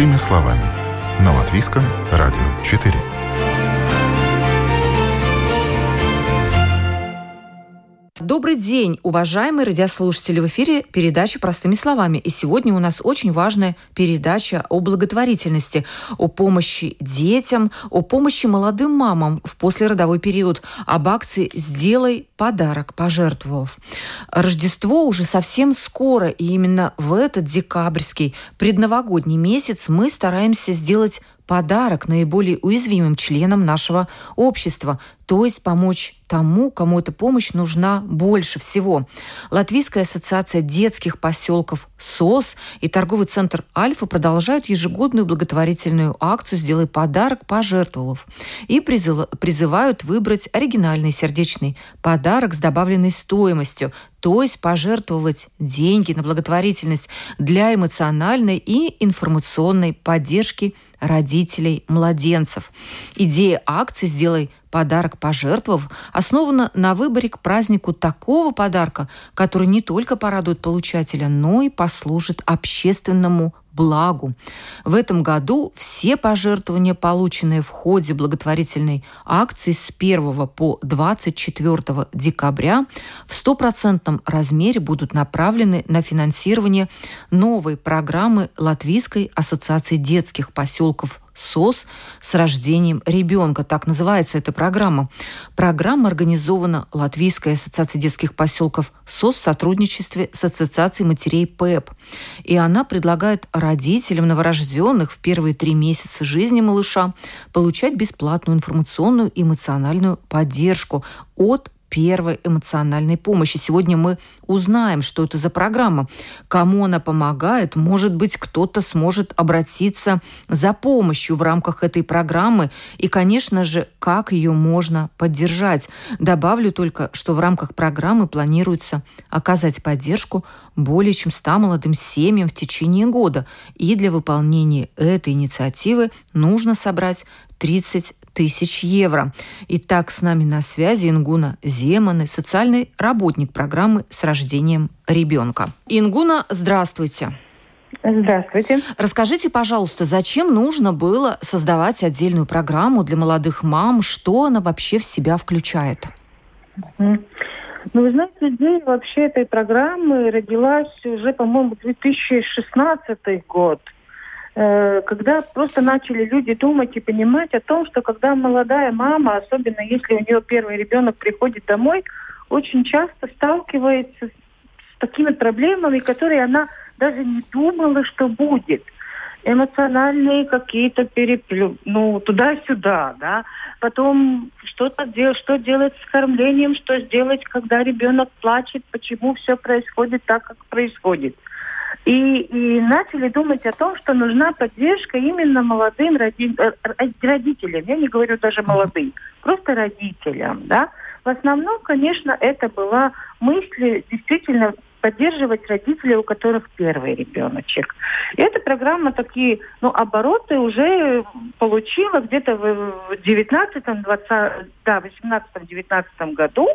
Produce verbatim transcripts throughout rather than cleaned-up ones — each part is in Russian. Простыми словами. На Латвийском радио четыре. Добрый день, уважаемые радиослушатели! В эфире передача «Простыми словами». И сегодня у нас очень важная передача о благотворительности, о помощи детям, о помощи молодым мамам в послеродовой период, об акции «Сделай подарок, пожертвовав». Рождество уже совсем скоро, и именно в этот декабрьский предновогодний месяц мы стараемся сделать подарок наиболее уязвимым членам нашего общества, то есть помочь тому, кому эта помощь нужна больше всего. Латвийская ассоциация детских поселков СОС и торговый центр «Альфа» продолжают ежегодную благотворительную акцию «Сделай подарок, пожертвовав» и призывают выбрать оригинальный сердечный подарок с добавленной стоимостью, то есть пожертвовать деньги на благотворительность для эмоциональной и информационной поддержки родителей младенцев. Идея акции «Сделай подарок, пожертвовав» основана на выборе к празднику такого подарка, который не только порадует получателя, но и послужит общественному благу. В этом году все пожертвования, полученные в ходе благотворительной акции с первого по двадцать четвёртое декабря, в стопроцентном размере будут направлены на финансирование новой программы Латвийской ассоциации детских поселков СОС «С рождением ребенка». Так называется эта программа. Программа организована Латвийской ассоциацией детских поселков СОС в сотрудничестве с Ассоциацией матерей ПЭП. И она предлагает родителям новорожденных в первые три месяца жизни малыша получать бесплатную информационную и эмоциональную поддержку от первой эмоциональной помощи. Сегодня мы узнаем, что это за программа, кому она помогает. Может быть, кто-то сможет обратиться за помощью в рамках этой программы. И, конечно же, как ее можно поддержать. Добавлю только, что в рамках программы планируется оказать поддержку более чем ста молодым семьям в течение года. И для выполнения этой инициативы нужно собрать тридцать тысяч евро. Итак, с нами на связи Ингуна Зиемане, социальный работник программы «С рождением ребенка». Ингуна, здравствуйте. Здравствуйте. Расскажите, пожалуйста, зачем нужно было создавать отдельную программу для молодых мам? Что она вообще в себя включает? Mm-hmm. Ну, вы знаете, идея вообще этой программы родилась уже, по-моему, две тысячи шестнадцатый год. Когда просто начали люди думать и понимать о том, что когда молодая мама, особенно если у нее первый ребенок приходит домой, очень часто сталкивается с такими проблемами, которые она даже не думала, что будет. Эмоциональные какие-то переплю... ну, туда-сюда, да. Потом что-то дел... что делать с кормлением, что сделать, когда ребенок плачет, почему все происходит так, как происходит. И, и начали думать о том, что нужна поддержка именно молодым роди... родителям. Я не говорю даже молодым, просто родителям, да. В основном, конечно, это была мысль действительно поддерживать родителей, у которых первый ребеночек. И эта программа такие, ну, обороты уже получила где-то в девятнадцатом, двадцатом, да, восемнадцатом-девятнадцатом году,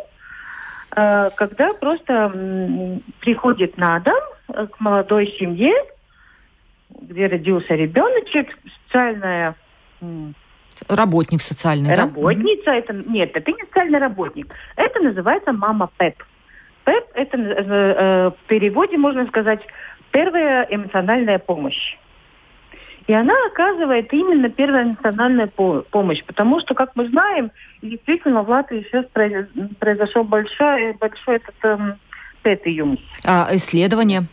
когда просто приходит на дом к молодой семье, где родился ребеночек, социальная... Работник социальный, да? Работница, это... Нет, это не социальный работник. Это называется мама ПЭП. ПЭП – это э, в переводе, можно сказать, первая эмоциональная помощь. И она оказывает именно первую эмоциональную по- помощь, потому что, как мы знаем, действительно в Латвии сейчас произошел большой, большой этот э, пэт-юмс. А, исследование?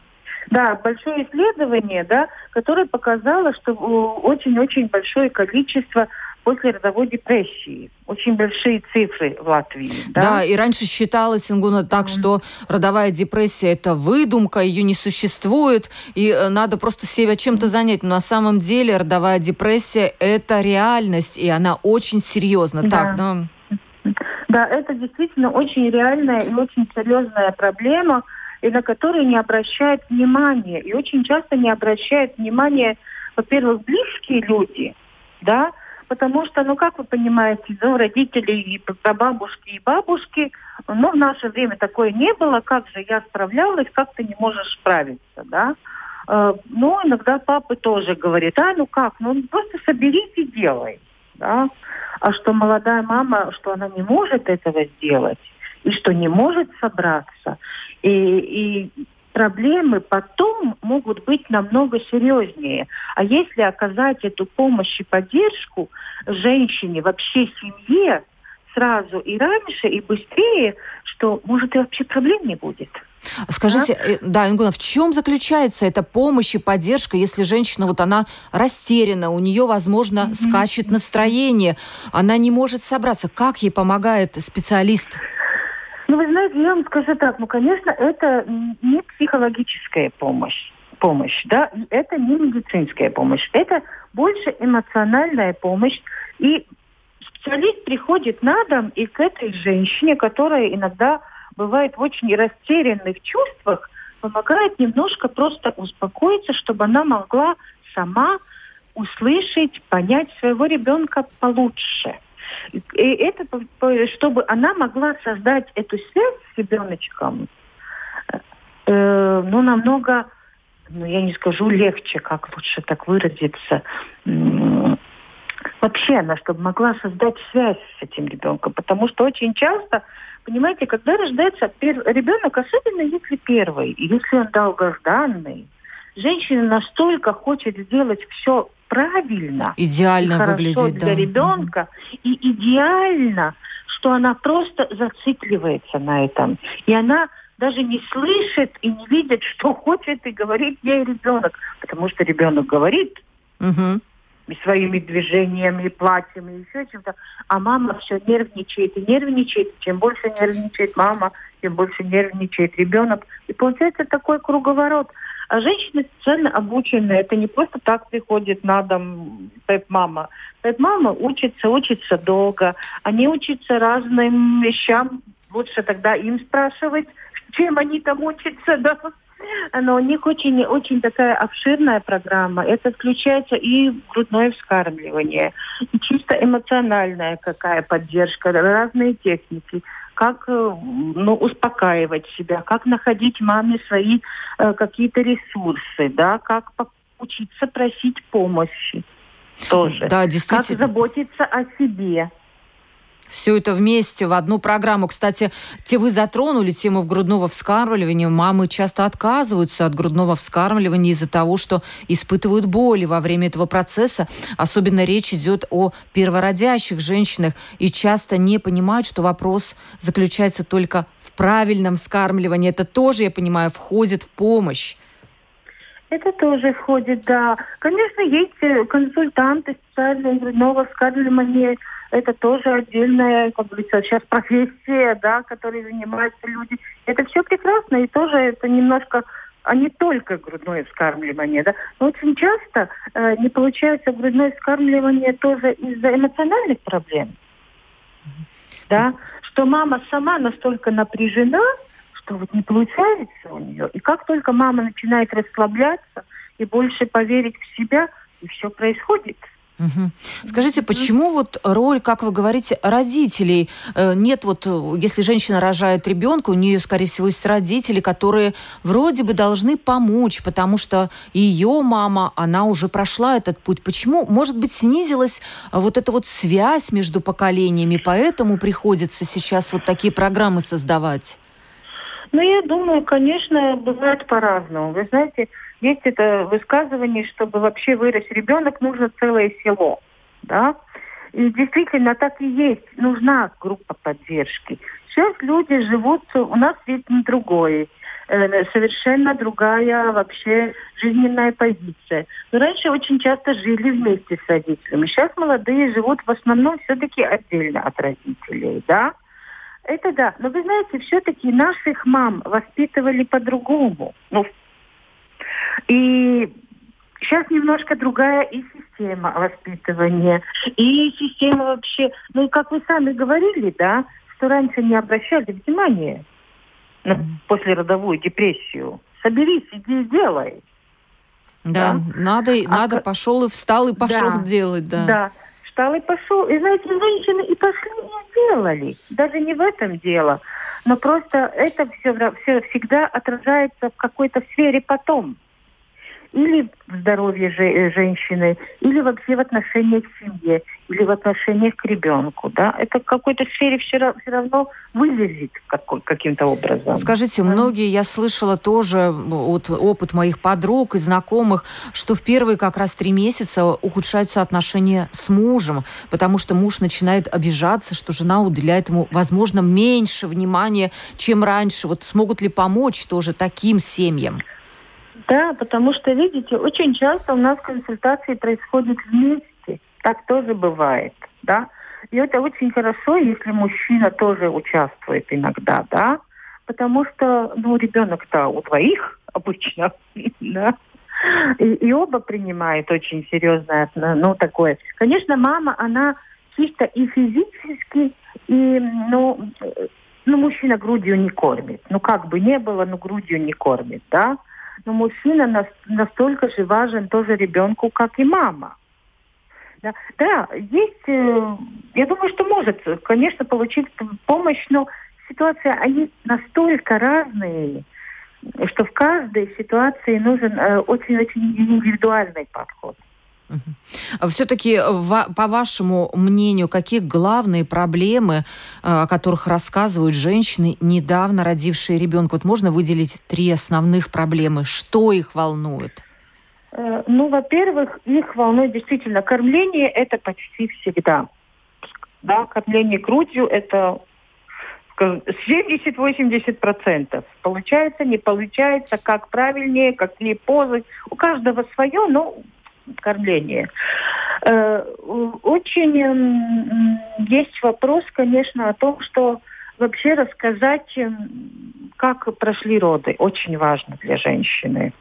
Да, большое исследование, да, которое показало, что очень-очень большое количество послеродовой депрессии. Очень большие цифры в Латвии. Да, да, и раньше считалось, Ингуна, так, mm-hmm. что родовая депрессия – это выдумка, ее не существует, и надо просто себя чем-то занять. Но на самом деле родовая депрессия – это реальность, и она очень серьезна. Да. Так, да? Да, это действительно очень реальная и очень серьезная проблема, и на которую не обращают внимания. И очень часто не обращают внимания, во-первых, близкие люди, да, потому что, ну, как вы понимаете, ну, родители и прабабушки, и бабушки, ну, в наше время такое не было, как же я справлялась, как ты не можешь справиться, да. Но иногда папа тоже говорит: а, ну как, ну просто соберись и делай. Да? А что молодая мама, что она не может этого сделать, и что не может собраться. И, и проблемы потом могут быть намного серьезнее. А если оказать эту помощь и поддержку женщине, вообще семье, сразу и раньше, и быстрее, что, может, и вообще проблем не будет. Скажите, да, да, Ингуна, в чем заключается эта помощь и поддержка, если женщина, вот она растеряна, у нее, возможно, mm-hmm. скачет настроение, она не может собраться. Как ей помогает специалист? Ну, вы знаете, я вам скажу так, ну, конечно, это не психологическая помощь, помощь, да, это не медицинская помощь, это больше эмоциональная помощь, и специалист приходит на дом и к этой женщине, которая иногда бывает очень растерянной в чувствах, помогает немножко просто успокоиться, чтобы она могла сама услышать, понять своего ребенка получше. И это, чтобы она могла создать эту связь с ребеночком, э, ну, намного, ну, я не скажу легче, как лучше так выразиться, вообще она, чтобы могла создать связь с этим ребенком. Потому что очень часто, понимаете, когда рождается пер... ребенок, особенно если первый, если он долгожданный, женщина настолько хочет сделать все правильно, идеально хорошо выглядеть, для да. ребенка, mm-hmm. и идеально, что она просто зацикливается на этом. И она даже не слышит и не видит, что хочет и говорит ей ребенок. Потому что ребенок говорит... Mm-hmm. и своими движениями, и платьем, и еще чем-то. А мама все нервничает и нервничает. Чем больше нервничает мама, тем больше нервничает ребенок. И получается такой круговорот. А женщины специально обучены. Это не просто так приходит на дом ПЭП-мама. ПЭП-мама учится, учится долго. Они учатся разным вещам. Лучше тогда им спрашивать, чем они там учатся, да. Но у них очень-очень такая обширная программа. Это включается и грудное вскармливание, и чисто эмоциональная какая поддержка, разные техники, как ну, успокаивать себя, как находить маме свои э, какие-то ресурсы, да, как учиться просить помощи тоже, да, как заботиться о себе. Все это вместе в одну программу. Кстати, те вы затронули тему грудного вскармливания. Мамы часто отказываются от грудного вскармливания из-за того, что испытывают боли во время этого процесса. Особенно речь идет о первородящих женщинах. И часто не понимают, что вопрос заключается только в правильном вскармливании. Это тоже, я понимаю, входит в помощь. Это тоже входит, да. Конечно, есть консультанты специальные грудного вскармливания. Это тоже отдельная, как говорится, сейчас профессия, да, которой занимаются люди. Это все прекрасно, и тоже это немножко, а не только грудное вскармливание, да. Но очень часто э, не получается грудное вскармливание тоже из-за эмоциональных проблем, mm-hmm. да, что мама сама настолько напряжена, что вот не получается у нее. И как только мама начинает расслабляться и больше поверить в себя, и все происходит. Угу. Скажите, почему вот роль, как вы говорите, родителей? Нет, вот если женщина рожает ребенка, у нее, скорее всего, есть родители, которые вроде бы должны помочь, потому что ее мама, она уже прошла этот путь. Почему, может быть, снизилась вот эта вот связь между поколениями, поэтому приходится сейчас вот такие программы создавать? Ну, я думаю, конечно, бывает по-разному. Вы знаете, есть это высказывание, чтобы вообще вырос ребенок, нужно целое село, да. И действительно так и есть, нужна группа поддержки. Сейчас люди живут, у нас ритм другой, э, совершенно другая вообще жизненная позиция. Но раньше очень часто жили вместе с родителями. Сейчас молодые живут в основном все-таки отдельно от родителей, да. Это да. Но вы знаете, все-таки наших мам воспитывали по-другому. Ну, и сейчас немножко другая и система воспитывания, и система вообще... Ну, как вы сами говорили, да, что раньше не обращали внимания на послеродовую депрессию. Соберись, иди и делай. Да, да? надо, а надо к... пошел и встал, и пошел да, делать, да. Да, встал и пошел. И, знаете, женщины и пошли, и делали. Даже не в этом дело. Но просто это все, все всегда отражается в какой-то сфере потом. или в здоровье женщины, или вообще в отношении к семье, или в отношении к ребенку. Да? Это в какой-то сфере все равно вылезет каким-то образом. Скажите, многие, я слышала тоже вот, опыт моих подруг и знакомых, что в первые как раз три месяца ухудшаются отношения с мужем, потому что муж начинает обижаться, что жена уделяет ему, возможно, меньше внимания, чем раньше. Вот смогут ли помочь тоже таким семьям? Да, потому что, видите, очень часто у нас консультации происходят вместе. Так тоже бывает, да. И это очень хорошо, если мужчина тоже участвует иногда, да. Потому что, ну, ребенок-то у двоих обычно, да. И, и оба принимают очень серьезное, ну, такое. Конечно, мама, она чисто и физически, и, ну, ну, мужчина грудью не кормит. Ну, как бы не было, но грудью не кормит, да. Но мужчина настолько же важен тоже ребенку, как и мама. Да, да, есть, я думаю, что может, конечно, получить помощь, но ситуации, они настолько разные, что в каждой ситуации нужен очень-очень индивидуальный подход. Все-таки, по вашему мнению, какие главные проблемы, о которых рассказывают женщины, недавно родившие ребенка? Вот можно выделить три основных проблемы? Что их волнует? Ну, во-первых, их волнует действительно кормление, это почти всегда. Да, кормление грудью это семьдесят-восемьдесят процентов. Получается, не получается, как правильнее, какие позы. У каждого свое, но... кормление. Очень есть вопрос, конечно, о том, что вообще рассказать, как прошли роды, очень важно для женщины.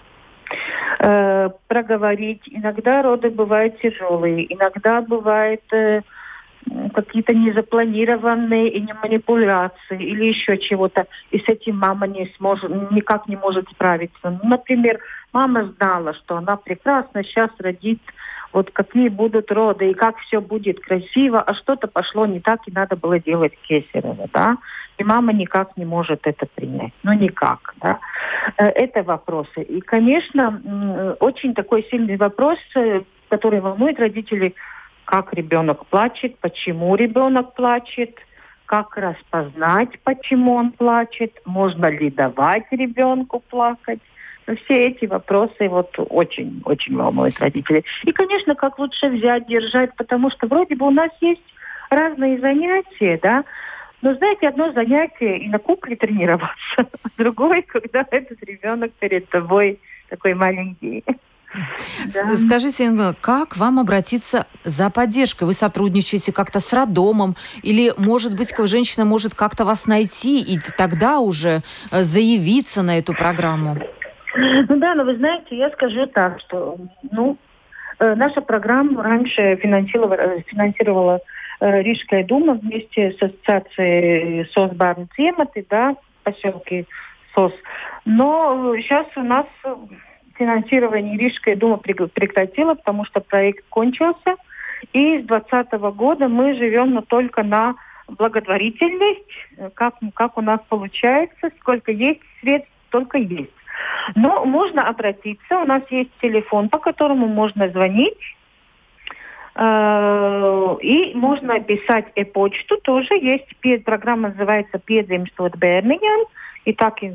Проговорить. Иногда роды бывают тяжелые, иногда бывают какие-то незапланированные и манипуляции или еще чего-то. И с этим мама не сможет, никак не может справиться. Например, мама знала, что она прекрасно сейчас родит, вот какие будут роды и как все будет красиво, а что-то пошло не так, и надо было делать кесарево, да? И мама никак не может это принять. Ну, никак, да? Это вопросы. И, конечно, очень такой сильный вопрос, который волнует родителей, как ребенок плачет, почему ребенок плачет, как распознать, почему он плачет, можно ли давать ребенку плакать. Но все эти вопросы вот очень-очень волнуют родителей. И, конечно, как лучше взять, держать, потому что вроде бы у нас есть разные занятия, да, но, знаете, одно занятие и на кукле тренироваться, а другое, когда этот ребенок перед тобой такой маленький. Да. Скажите, Инга, как вам обратиться за поддержкой? Вы сотрудничаете как-то с роддомом? Или, может быть, женщина может как-то вас найти и тогда уже заявиться на эту программу? Ну да, но вы знаете, я скажу так, что ну, наша программа раньше финансировала, финансировала Рижская дума вместе с ассоциацией сосбернуциематы, да, поселки СОС. Но сейчас у нас... финансирование Рижская дума прекратила, потому что проект кончился. И с двадцатого года мы живем но только на благотворительность. Как, как у нас получается, сколько есть средств, столько есть. Но можно обратиться. У нас есть телефон, по которому можно звонить. И можно писать э-почту тоже. Есть программа, называется «Пиедзимстот Берниген». И так и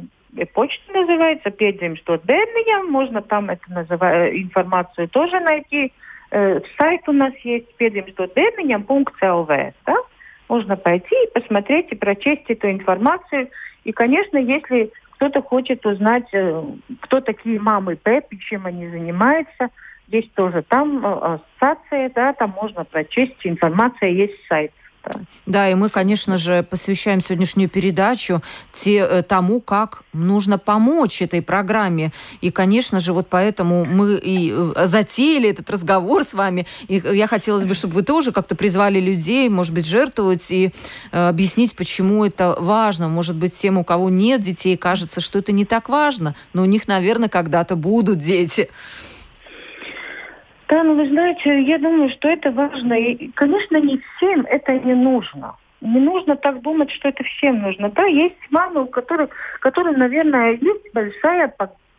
почта называется «Пиедзимстот Берниген». Можно там эту информацию тоже найти. Сайт у нас есть пиедзимстот берниген пункт эл ви. Да? Можно пойти и посмотреть, и прочесть эту информацию. И, конечно, если кто-то хочет узнать, кто такие мамы ПЭП и чем они занимаются, здесь тоже там ассоциация, да, там можно прочесть, информация есть сайт. Да, и мы, конечно же, посвящаем сегодняшнюю передачу те, тому, как нужно помочь этой программе. И, конечно же, вот поэтому мы и затеяли этот разговор с вами. И я хотела бы, чтобы вы тоже как-то призвали людей, может быть, жертвовать и э, объяснить, почему это важно. Может быть, тем, у кого нет детей, кажется, что это не так важно, но у них, наверное, когда-то будут дети. Да, ну вы знаете, я думаю, что это важно. И, конечно, не всем это не нужно. Не нужно так думать, что это всем нужно. Да, есть мамы, у которых, которым, наверное, есть большая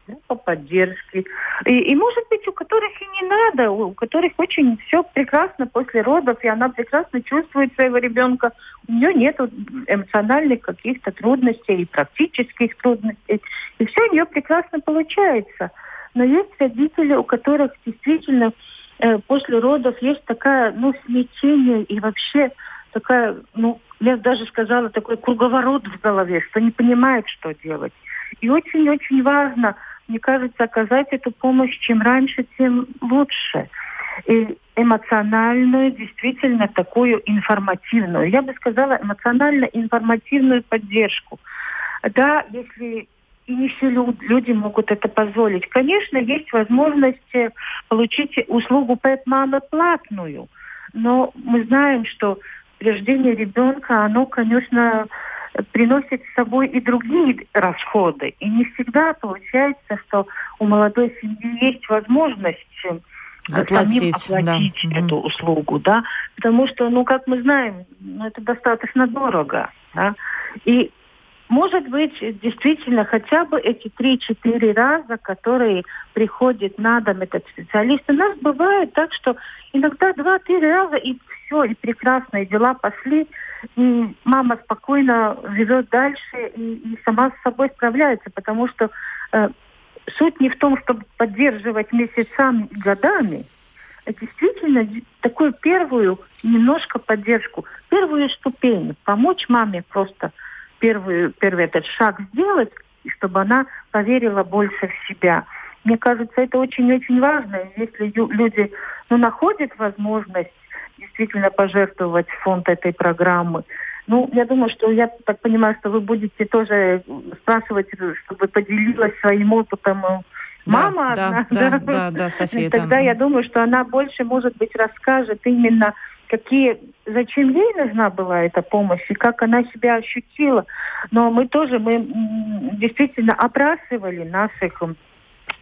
группа поддержки. И, и, может быть, у которых и не надо, у которых очень все прекрасно после родов, и она прекрасно чувствует своего ребенка. У нее нет эмоциональных каких-то трудностей и практических трудностей. И все у нее прекрасно получается. Но есть родители, у которых действительно э, после родов есть такая, ну, смятение и вообще такая, ну, я даже сказала, такой круговорот в голове, что не понимает, что делать. И очень-очень важно, мне кажется, оказать эту помощь чем раньше, тем лучше. И эмоциональную, действительно такую информативную, я бы сказала, эмоционально-информативную поддержку. Да, если... И не все люди могут это позволить. Конечно, есть возможность получить услугу ПЭП мамы платную, но мы знаем, что рождение ребенка, оно, конечно, приносит с собой и другие расходы. И не всегда получается, что у молодой семьи есть возможность заплатить, самим оплатить да. эту услугу, да, потому что, ну, как мы знаем, это достаточно дорого, да, и может быть, действительно, хотя бы эти три-четыре раза, которые приходит на дом этот специалист. У нас бывает так, что иногда два-три раза, и все, и прекрасно, и дела пошли, и мама спокойно живет дальше, и, и сама с собой справляется, потому что э, суть не в том, чтобы поддерживать месяцами и годами, а действительно такую первую немножко поддержку, первую ступень, помочь маме просто Первый, первый этот шаг сделать, чтобы она поверила больше в себя. Мне кажется, это очень-очень важно. Если люди, ну, находят возможность действительно пожертвовать в фонд этой программы, ну, я думаю, что я так понимаю, что вы будете тоже спрашивать, чтобы поделилась своим опытом мама да, одна. Да, да, да, да, да, София. И тогда, я думаю, что она больше, может быть, расскажет именно какие, зачем ей нужна была эта помощь и как она себя ощутила. Но мы тоже, мы действительно опрашивали наших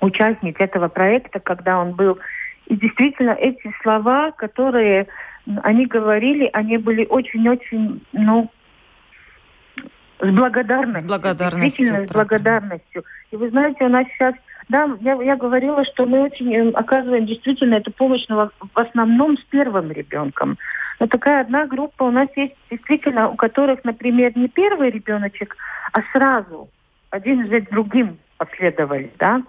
участниц этого проекта, когда он был. И действительно эти слова, которые они говорили, они были очень-очень, ну, с благодарностью. С благодарностью. Действительно, правда. С благодарностью. И вы знаете, у нас сейчас... Да, я, я говорила, что мы очень оказываем действительно эту помощь в основном с первым ребенком. Но такая одна группа у нас есть действительно, у которых, например, не первый ребеночек, а сразу один за другим последовали, да.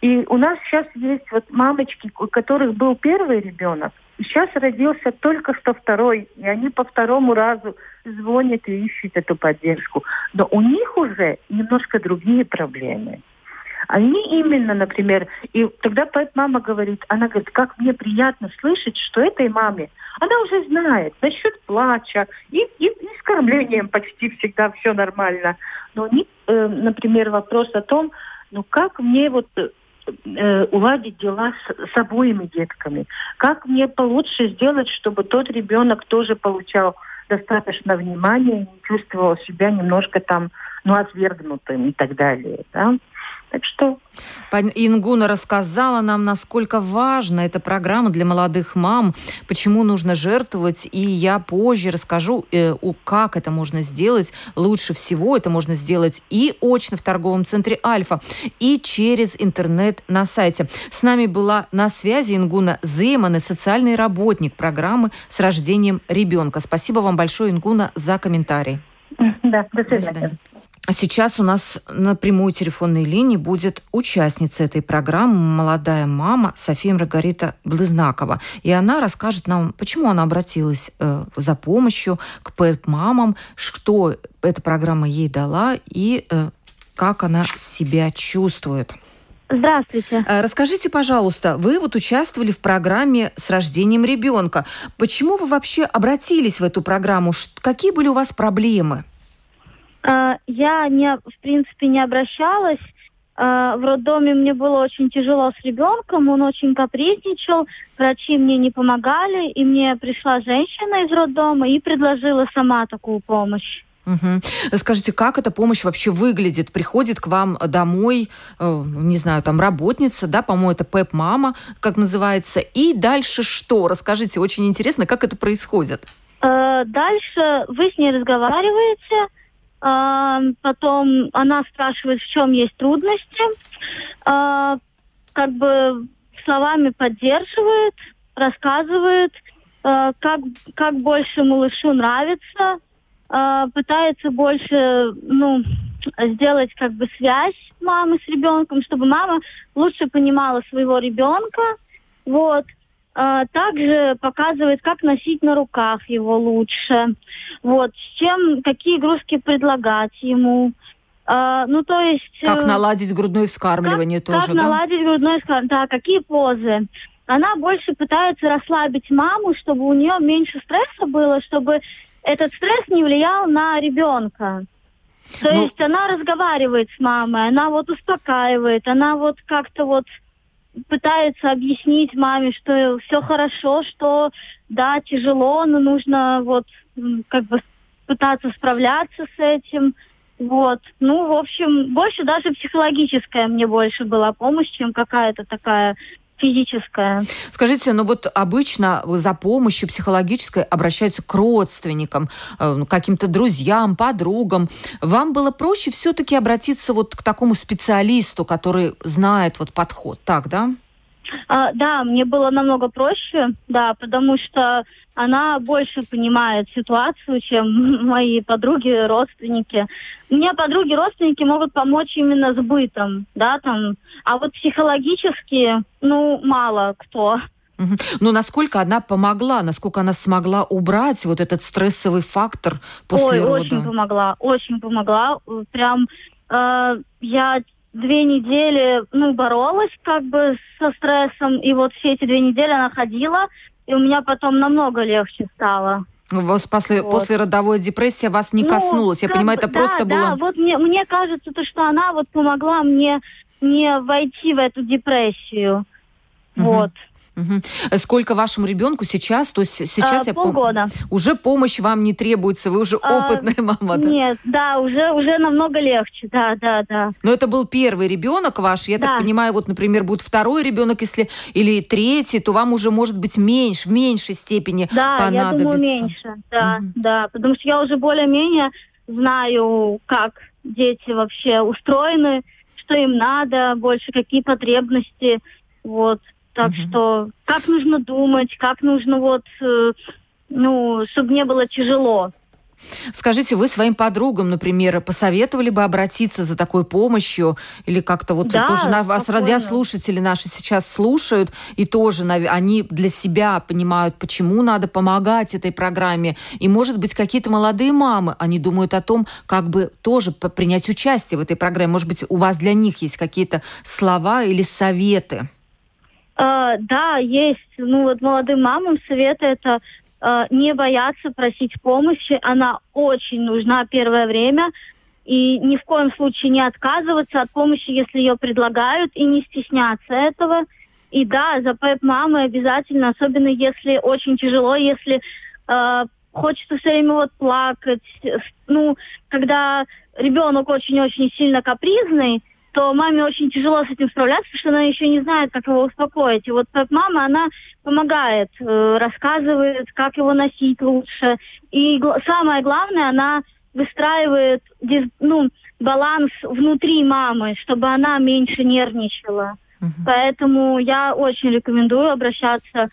И у нас сейчас есть вот мамочки, у которых был первый ребенок, и сейчас родился только что второй, и они по второму разу звонят и ищут эту поддержку. Но у них уже немножко другие проблемы. Они именно, например, и тогда мама говорит, она говорит, как мне приятно слышать, что этой маме, она уже знает насчет плача, и, и, и с кормлением почти всегда все нормально. Но у них, э, например, вопрос о том, ну как мне вот э, уладить дела с, с обоими детками, как мне получше сделать, чтобы тот ребенок тоже получал достаточно внимания, не чувствовал себя немножко там, ну, отвергнутым и так далее, да. Так что... Ингуна рассказала нам, насколько важна эта программа для молодых мам, почему нужно жертвовать, и я позже расскажу, как это можно сделать. Лучше всего это можно сделать и очно в торговом центре «Альфа», и через интернет на сайте. С нами была на связи Ингуна Зиемане, социальный работник программы «С рождением ребенка». Спасибо вам большое, Ингуна, за комментарий. Да, до свидания. До свидания. А сейчас у нас на прямой телефонной линии будет участница этой программы, молодая мама София Маргарита Близнакова. И она расскажет нам, почему она обратилась э, за помощью к ПЭП-мамам, что эта программа ей дала и э, как она себя чувствует. Здравствуйте. Расскажите, пожалуйста, вы вот участвовали в программе «С рождением ребенка». Почему вы вообще обратились в эту программу? Какие были у вас проблемы? Я, не, в принципе, не обращалась. В роддоме мне было очень тяжело с ребенком, он очень капризничал, врачи мне не помогали, и мне пришла женщина из роддома и предложила сама такую помощь. Угу. Скажите, как эта помощь вообще выглядит? Приходит к вам домой, не знаю, там работница, да, по-моему, это ПЭП-мама, как называется, и дальше что? Расскажите, очень интересно, как это происходит. Дальше вы с ней разговариваете, Потом она спрашивает, в чем есть трудности. Как бы словами поддерживает, рассказывает, как, как больше малышу нравится. Пытается больше, ну, сделать как бы связь мамы с ребенком, чтобы мама лучше понимала своего ребенка. Вот. Также показывает, как носить на руках его лучше. Вот. С чем, какие игрушки предлагать ему. А, ну, то есть... Как наладить грудное вскармливание как, тоже, как да? Как наладить грудное вскармливание, да, какие позы. Она больше пытается расслабить маму, чтобы у нее меньше стресса было, чтобы этот стресс не влиял на ребенка. То ну... есть она разговаривает с мамой, она вот успокаивает, она вот как-то вот... пытается объяснить маме, что все хорошо, что да, тяжело, но нужно вот как бы пытаться справляться с этим. Вот. Ну, в общем, больше даже психологическая мне больше была помощь, чем какая-то такая физическая. Скажите, ну вот обычно за помощью психологической обращаются к родственникам, каким-то друзьям, подругам. Вам было проще все-таки обратиться вот к такому специалисту, который знает вот подход, так, да? А, да, мне было намного проще, да, потому что она больше понимает ситуацию, чем мои подруги, родственники. Мне подруги, родственники могут помочь именно с бытом, да, там, а вот психологически, ну, мало кто. Ну, насколько она помогла, насколько она смогла убрать вот этот стрессовый фактор после Ой, рода? Ой, очень помогла, очень помогла, прям э, я... Две недели, ну, боролась как бы со стрессом, и вот все эти две недели она ходила, и у меня потом намного легче стало. У вас после, вот. после родовой депрессии вас не ну, коснулась, я понимаю, это да, просто да, было... Да, вот мне, мне кажется, то, что она вот помогла мне не войти в эту депрессию, угу. вот. Угу. Сколько вашему ребенку сейчас? То есть сейчас а, я полгода. Пом- уже помощь вам не требуется, вы уже а, опытная мама, да? Нет, да, уже, уже намного легче, да, да, да. Но это был первый ребенок ваш, я да. так понимаю, вот, например, будет второй ребенок, если или третий, то вам уже может быть меньше, в меньшей степени да, понадобится. Да, я думаю, меньше, да, угу. да, потому что я уже более-менее знаю, как дети вообще устроены, что им надо, больше какие потребности, вот. Так угу. что как нужно думать, как нужно вот, ну, чтобы не было тяжело. Скажите, вы своим подругам, например, посоветовали бы обратиться за такой помощью? Или как-то вот да, тоже на вас радиослушатели наши сейчас слушают, и тоже они для себя понимают, почему надо помогать этой программе. И, может быть, какие-то молодые мамы, они думают о том, как бы тоже принять участие в этой программе. Может быть, у вас для них есть какие-то слова или советы? Uh, да, есть. Ну вот молодым мамам совет это uh, не бояться просить помощи. Она очень нужна первое время. И ни в коем случае не отказываться от помощи, если ее предлагают, и не стесняться этого. И да, за ПЭП мамы обязательно, особенно если очень тяжело, если uh, хочется все время вот плакать. Ну, когда ребенок очень-очень сильно капризный, то маме очень тяжело с этим справляться, потому что она еще не знает, как его успокоить. И вот как мама, она помогает, э, рассказывает, как его носить лучше. И гл- самое главное, она выстраивает диз- ну, баланс внутри мамы, чтобы она меньше нервничала. Угу. Поэтому я очень рекомендую обращаться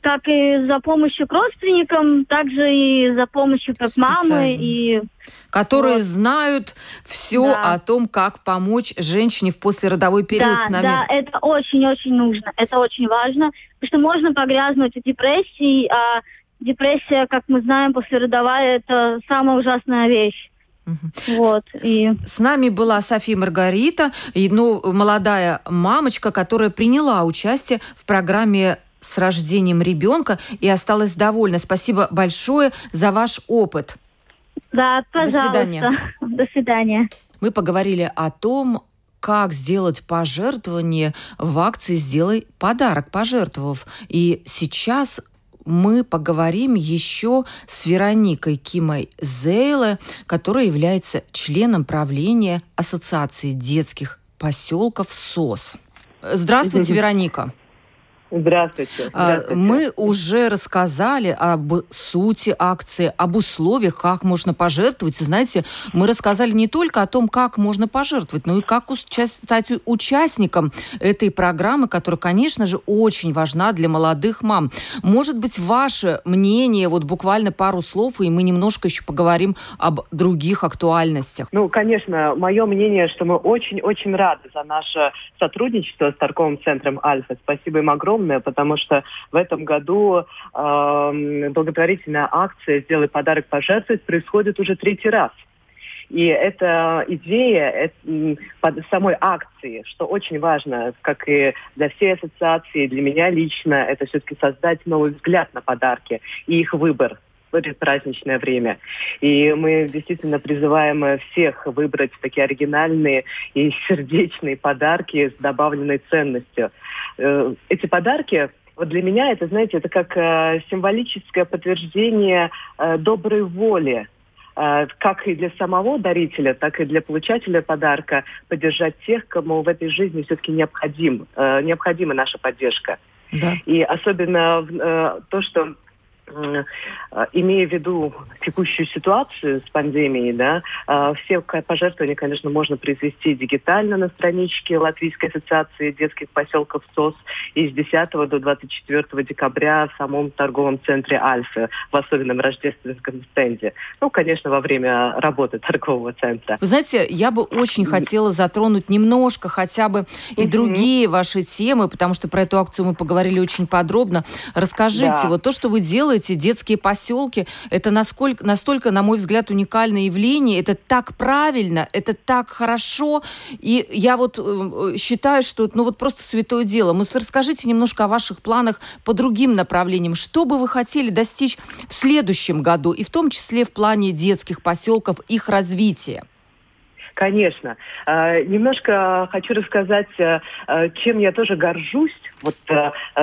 как и за помощью к родственникам, так же и за помощью как мамы и... которые вот. Знают все да. о том, как помочь женщине в послеродовой период да, с нами. Да, это очень-очень нужно, это очень важно, потому что можно погрязнуть в депрессии, а депрессия, как мы знаем, послеродовая, это самая ужасная вещь. Угу. Вот, и... с, с нами была София Маргарита, и, ну, молодая мамочка, которая приняла участие в программе «С рождением ребенка» и осталась довольна. Спасибо большое за ваш опыт. Да, пожалуйста. До свидания. До свидания. Мы поговорили о том, как сделать пожертвование в акции «Сделай подарок», пожертвовав. И сейчас мы поговорим еще с Вероникой Кима-Зейле, которая является членом правления Ассоциации детских поселков СОС. Здравствуйте, Вероника. Здравствуйте. Здравствуйте. Мы уже рассказали об сути акции, об условиях, как можно пожертвовать. И, знаете, мы рассказали не только о том, как можно пожертвовать, но и как стать участником этой программы, которая, конечно же, очень важна для молодых мам. Может быть, ваше мнение, вот буквально пару слов, и мы немножко еще поговорим об других актуальностях. Ну, конечно, мое мнение, что мы очень-очень рады за наше сотрудничество с торговым центром «Альфа». Спасибо им огромное, потому что в этом году э, благотворительная акция «Сделай подарок, пожертвовав» происходит уже третий раз. И эта идея это, самой акции, что очень важно, как и для всей ассоциации, для меня лично, это все-таки создать новый взгляд на подарки и их выбор в это праздничное время. И мы действительно призываем всех выбрать такие оригинальные и сердечные подарки с добавленной ценностью. Эти подарки, вот для меня это, знаете, это как символическое подтверждение доброй воли, как и для самого дарителя, так и для получателя подарка, поддержать тех, кому в этой жизни все-таки необходим, необходима наша поддержка. Да. И особенно то, что имея в виду текущую ситуацию с пандемией, да, все пожертвования, конечно, можно произвести дигитально на страничке Латвийской ассоциации детских поселков СОС и с десятого до двадцать четвёртого декабря в самом торговом центре «Альфа» в особенном рождественском стенде. Ну, конечно, во время работы торгового центра. Вы знаете, я бы очень хотела затронуть немножко хотя бы и другие ваши темы, потому что про эту акцию мы поговорили очень подробно. Расскажите, да. вот то, что вы делаете, эти детские поселки, это насколько, настолько, на мой взгляд, уникальное явление. Это так правильно, это так хорошо. И я вот э, считаю, что ну вот просто святое дело. Ну, расскажите немножко о ваших планах по другим направлениям. Что бы вы хотели достичь в следующем году, и в том числе в плане детских поселков, их развития? Конечно. Немножко хочу рассказать, чем я тоже горжусь, вот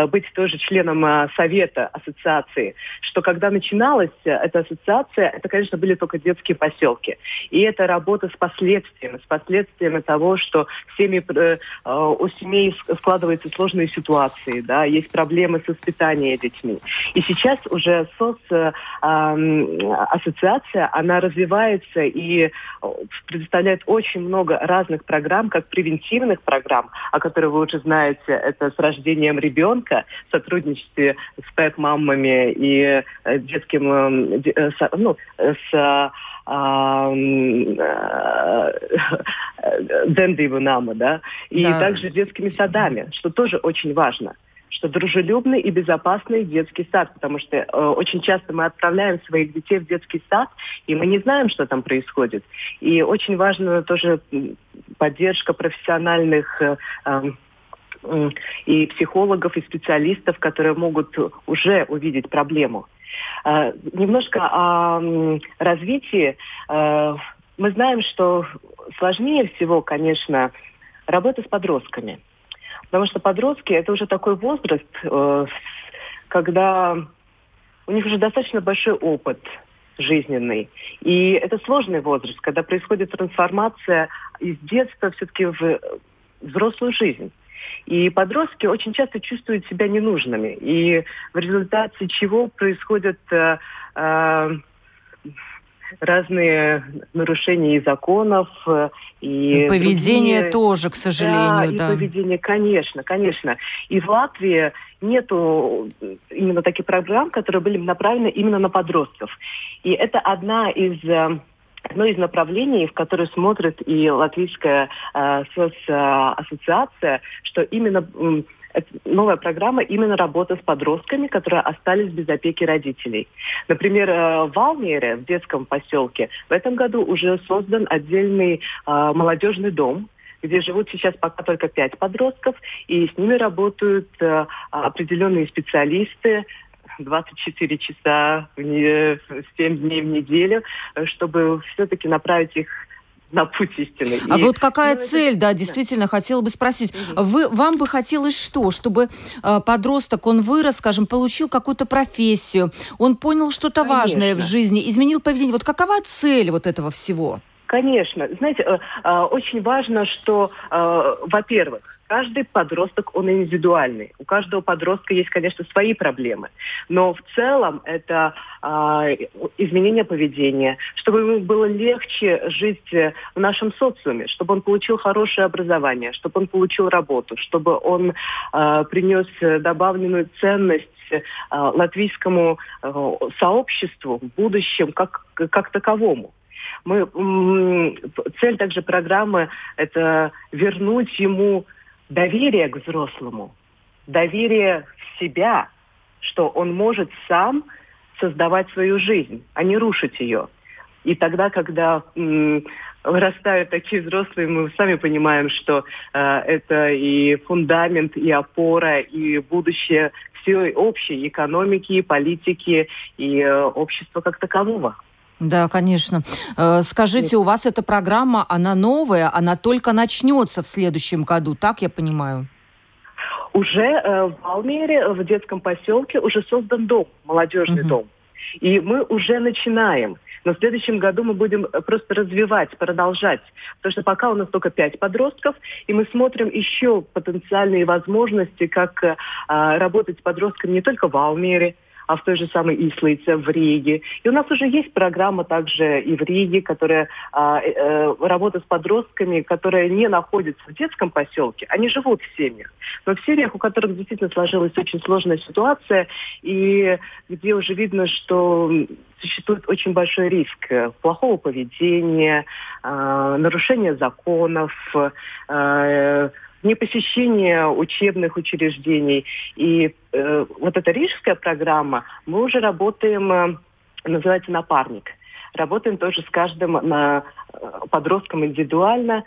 быть тоже членом совета ассоциации, что когда начиналась эта ассоциация, это, конечно, были только детские поселки. И это работа с последствиями, с последствиями того, что семьи, у семей складываются сложные ситуации, да, есть проблемы с воспитанием детьми. И сейчас уже СОС ассоциация, она развивается и предоставляет очень много разных программ, как превентивных программ, о которых вы уже знаете, это «С рождением ребенка», сотрудничестве с ПЭП-мамами и детским, ну, с Дендибунама, да, и да. также детскими садами, что тоже очень важно. Что дружелюбный и безопасный детский сад, потому что э, очень часто мы отправляем своих детей в детский сад, и мы не знаем, что там происходит. И очень важна тоже поддержка профессиональных э, э, э, и психологов, и специалистов, которые могут уже увидеть проблему. Э, немножко о развитии. Э, мы знаем, что сложнее всего, конечно, работа с подростками. Потому что подростки – это уже такой возраст, э, когда у них уже достаточно большой опыт жизненный. И это сложный возраст, когда происходит трансформация из детства все-таки в взрослую жизнь. И подростки очень часто чувствуют себя ненужными. И в результате чего происходят э, э, разные нарушения и законов, и... и поведение другие... тоже, к сожалению, да. да. и поведение, конечно, конечно. И в Латвии нету именно таких программ, которые были направлены именно на подростков. И это одна из... Одно из направлений, в которое смотрит и Латвийская э, соцассоциация, что именно э, новая программа именно работа с подростками, которые остались без опеки родителей. Например, э, в Валмиере, в детском поселке, в этом году уже создан отдельный э, молодежный дом, где живут сейчас пока только пять подростков, и с ними работают э, определенные специалисты, двадцать четыре часа, семь дней в неделю, чтобы все-таки направить их на путь истины. А и... вот какая ну, цель, это... да, действительно, да. хотела бы спросить. Угу. Вы, вам бы хотелось что? Чтобы э, подросток, он вырос, скажем, получил какую-то профессию, он понял что-то Конечно. важное в жизни, изменил поведение. Вот какова цель вот этого всего? Конечно. Знаете, очень важно, что, во-первых, каждый подросток, он индивидуальный. У каждого подростка есть, конечно, свои проблемы. Но в целом это изменение поведения, чтобы ему было легче жить в нашем социуме, чтобы он получил хорошее образование, чтобы он получил работу, чтобы он принес добавленную ценность латвийскому сообществу в будущем как, как таковому. Мы, цель также программы – это вернуть ему доверие к взрослому, доверие в себя, что он может сам создавать свою жизнь, а не рушить ее. И тогда, когда м, вырастают такие взрослые, мы сами понимаем, что э, это и фундамент, и опора, и будущее всей общей экономики, и политики, и э, общества как такового. Да, конечно. Скажите, у вас эта программа, она новая, она только начнется в следующем году, так я понимаю? Уже э, в Валмиере, в детском поселке, уже создан дом, молодежный uh-huh. дом. И мы уже начинаем. Но в следующем году мы будем просто развивать, продолжать. Потому что пока у нас только пять подростков, и мы смотрим еще потенциальные возможности, как э, работать с подростками не только в Валмиере, а в той же самой Ислайце, в Риге. И у нас уже есть программа также и в Риге, которая а, э, работа с подростками, которые не находятся в детском поселке, они живут в семьях. Но в семьях, у которых действительно сложилась очень сложная ситуация, и где уже видно, что существует очень большой риск плохого поведения, э, нарушения законов, э, непосещение учебных учреждений. И э, вот эта рижская программа, мы уже работаем, э, называется «Напарник». Работаем тоже с каждым э, подростком индивидуально,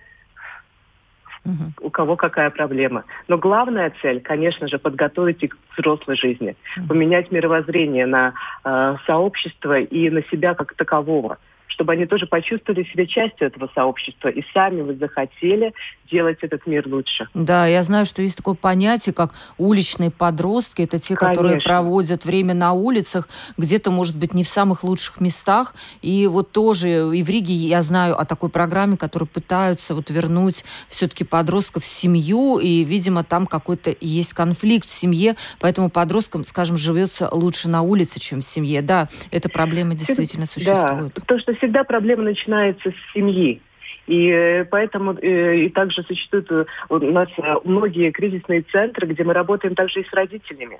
у кого какая проблема. Но главная цель, конечно же, подготовить их к взрослой жизни, поменять мировоззрение на э, сообщество и на себя как такового, чтобы они тоже почувствовали себя частью этого сообщества и сами вы захотели делать этот мир лучше. Да, я знаю, что есть такое понятие, как уличные подростки. Это те, Конечно. которые проводят время на улицах, где-то, может быть, не в самых лучших местах. И вот тоже и в Риге я знаю о такой программе, которая пытаются вот вернуть все-таки подростков в семью. И, видимо, там какой-то есть конфликт в семье. Поэтому подросткам, скажем, живется лучше на улице, чем в семье. Да, эта проблема действительно существует. Да, потому что всегда проблема начинается с семьи. И поэтому и также существуют у нас многие кризисные центры, где мы работаем также и с родителями,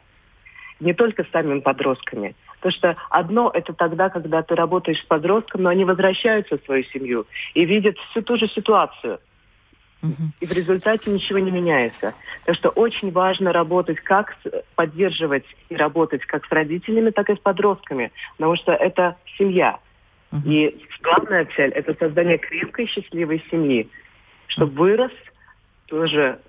не только с самими подростками. Потому что одно – это тогда, когда ты работаешь с подростком, но они возвращаются в свою семью и видят всю ту же ситуацию. И в результате ничего не меняется. Так что очень важно работать, как поддерживать и работать как с родителями, так и с подростками, потому что это семья. И главная цель – это создание крепкой, счастливой семьи, чтобы вырос тоже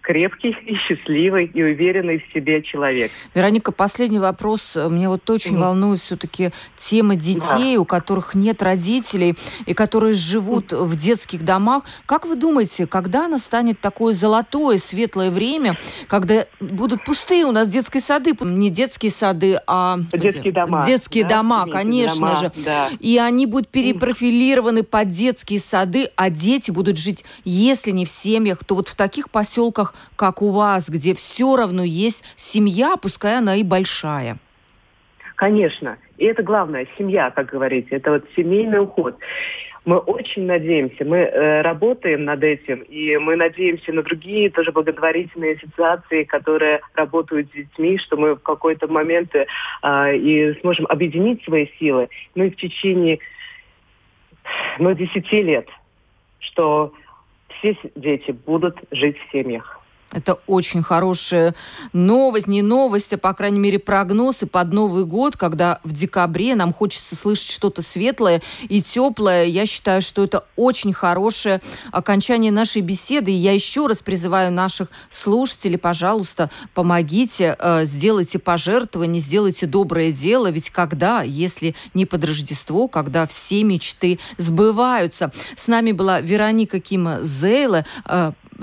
крепкий, и счастливый и уверенный в себе человек. Вероника, последний вопрос. Меня вот очень mm-hmm. волнует все-таки тема детей, да. у которых нет родителей и которые живут mm-hmm. в детских домах. Как вы думаете, когда настанет такое золотое, светлое время, когда будут пустые у нас детские сады, не детские сады, а детские дома, детские да? дома, конечно дома, же, да. и они будут перепрофилированы mm-hmm. под детские сады, а дети будут жить, если не в семьях, то вот в таких поселках, поселках, как у вас, где все равно есть семья, пускай она и большая. Конечно. И это главное, семья, как говорите, это вот семейный уход. Мы очень надеемся, мы э, работаем над этим, и мы надеемся на другие тоже благотворительные ассоциации, которые работают с детьми, что мы в какой-то момент э, и сможем объединить свои силы, ну и в течение ну, десяти лет, что все дети будут жить в семьях. Это очень хорошая новость, не новость, а, по крайней мере, прогноз. И под Новый год, когда в декабре нам хочется слышать что-то светлое и теплое, я считаю, что это очень хорошее окончание нашей беседы. И я еще раз призываю наших слушателей, пожалуйста, помогите, сделайте пожертвование, сделайте доброе дело. Ведь когда, если не под Рождество, когда все мечты сбываются. С нами была Вероника Кима-Зейле,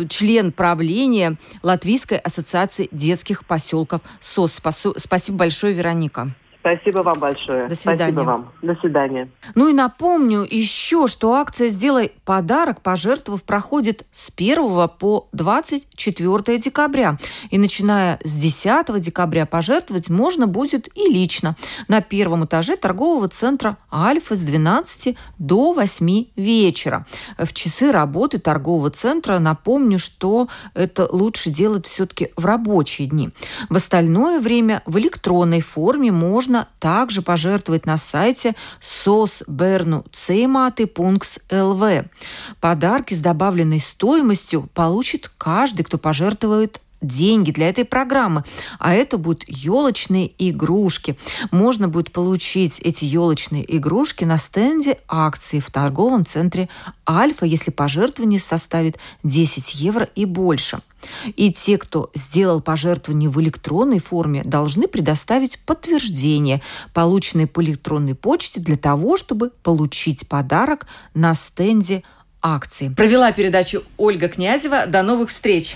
член правления Латвийской ассоциации детских поселков СОС. Спасибо большое, Вероника. Спасибо вам большое. До свидания. Спасибо вам. До свидания. Ну и напомню еще, что акция «Сделай подарок, пожертвовав» проходит с первого по двадцать четвёртое декабря. И начиная с десятого декабря пожертвовать можно будет и лично на первом этаже торгового центра «Альфа» с двенадцати до восьми вечера. В часы работы торгового центра напомню, что это лучше делать все-таки в рабочие дни. В остальное время в электронной форме можно также пожертвовать на сайте сос берну цематы пунктс точка эл ви. Подарки с добавленной стоимостью получит каждый, кто пожертвует деньги для этой программы. А это будут елочные игрушки. Можно будет получить эти елочные игрушки на стенде акции в торговом центре «Альфа», если пожертвование составит десять евро и больше. И те, кто сделал пожертвование в электронной форме, должны предоставить подтверждение, полученное по электронной почте, для того, чтобы получить подарок на стенде акции. Провела передачу Ольга Князева. До новых встреч!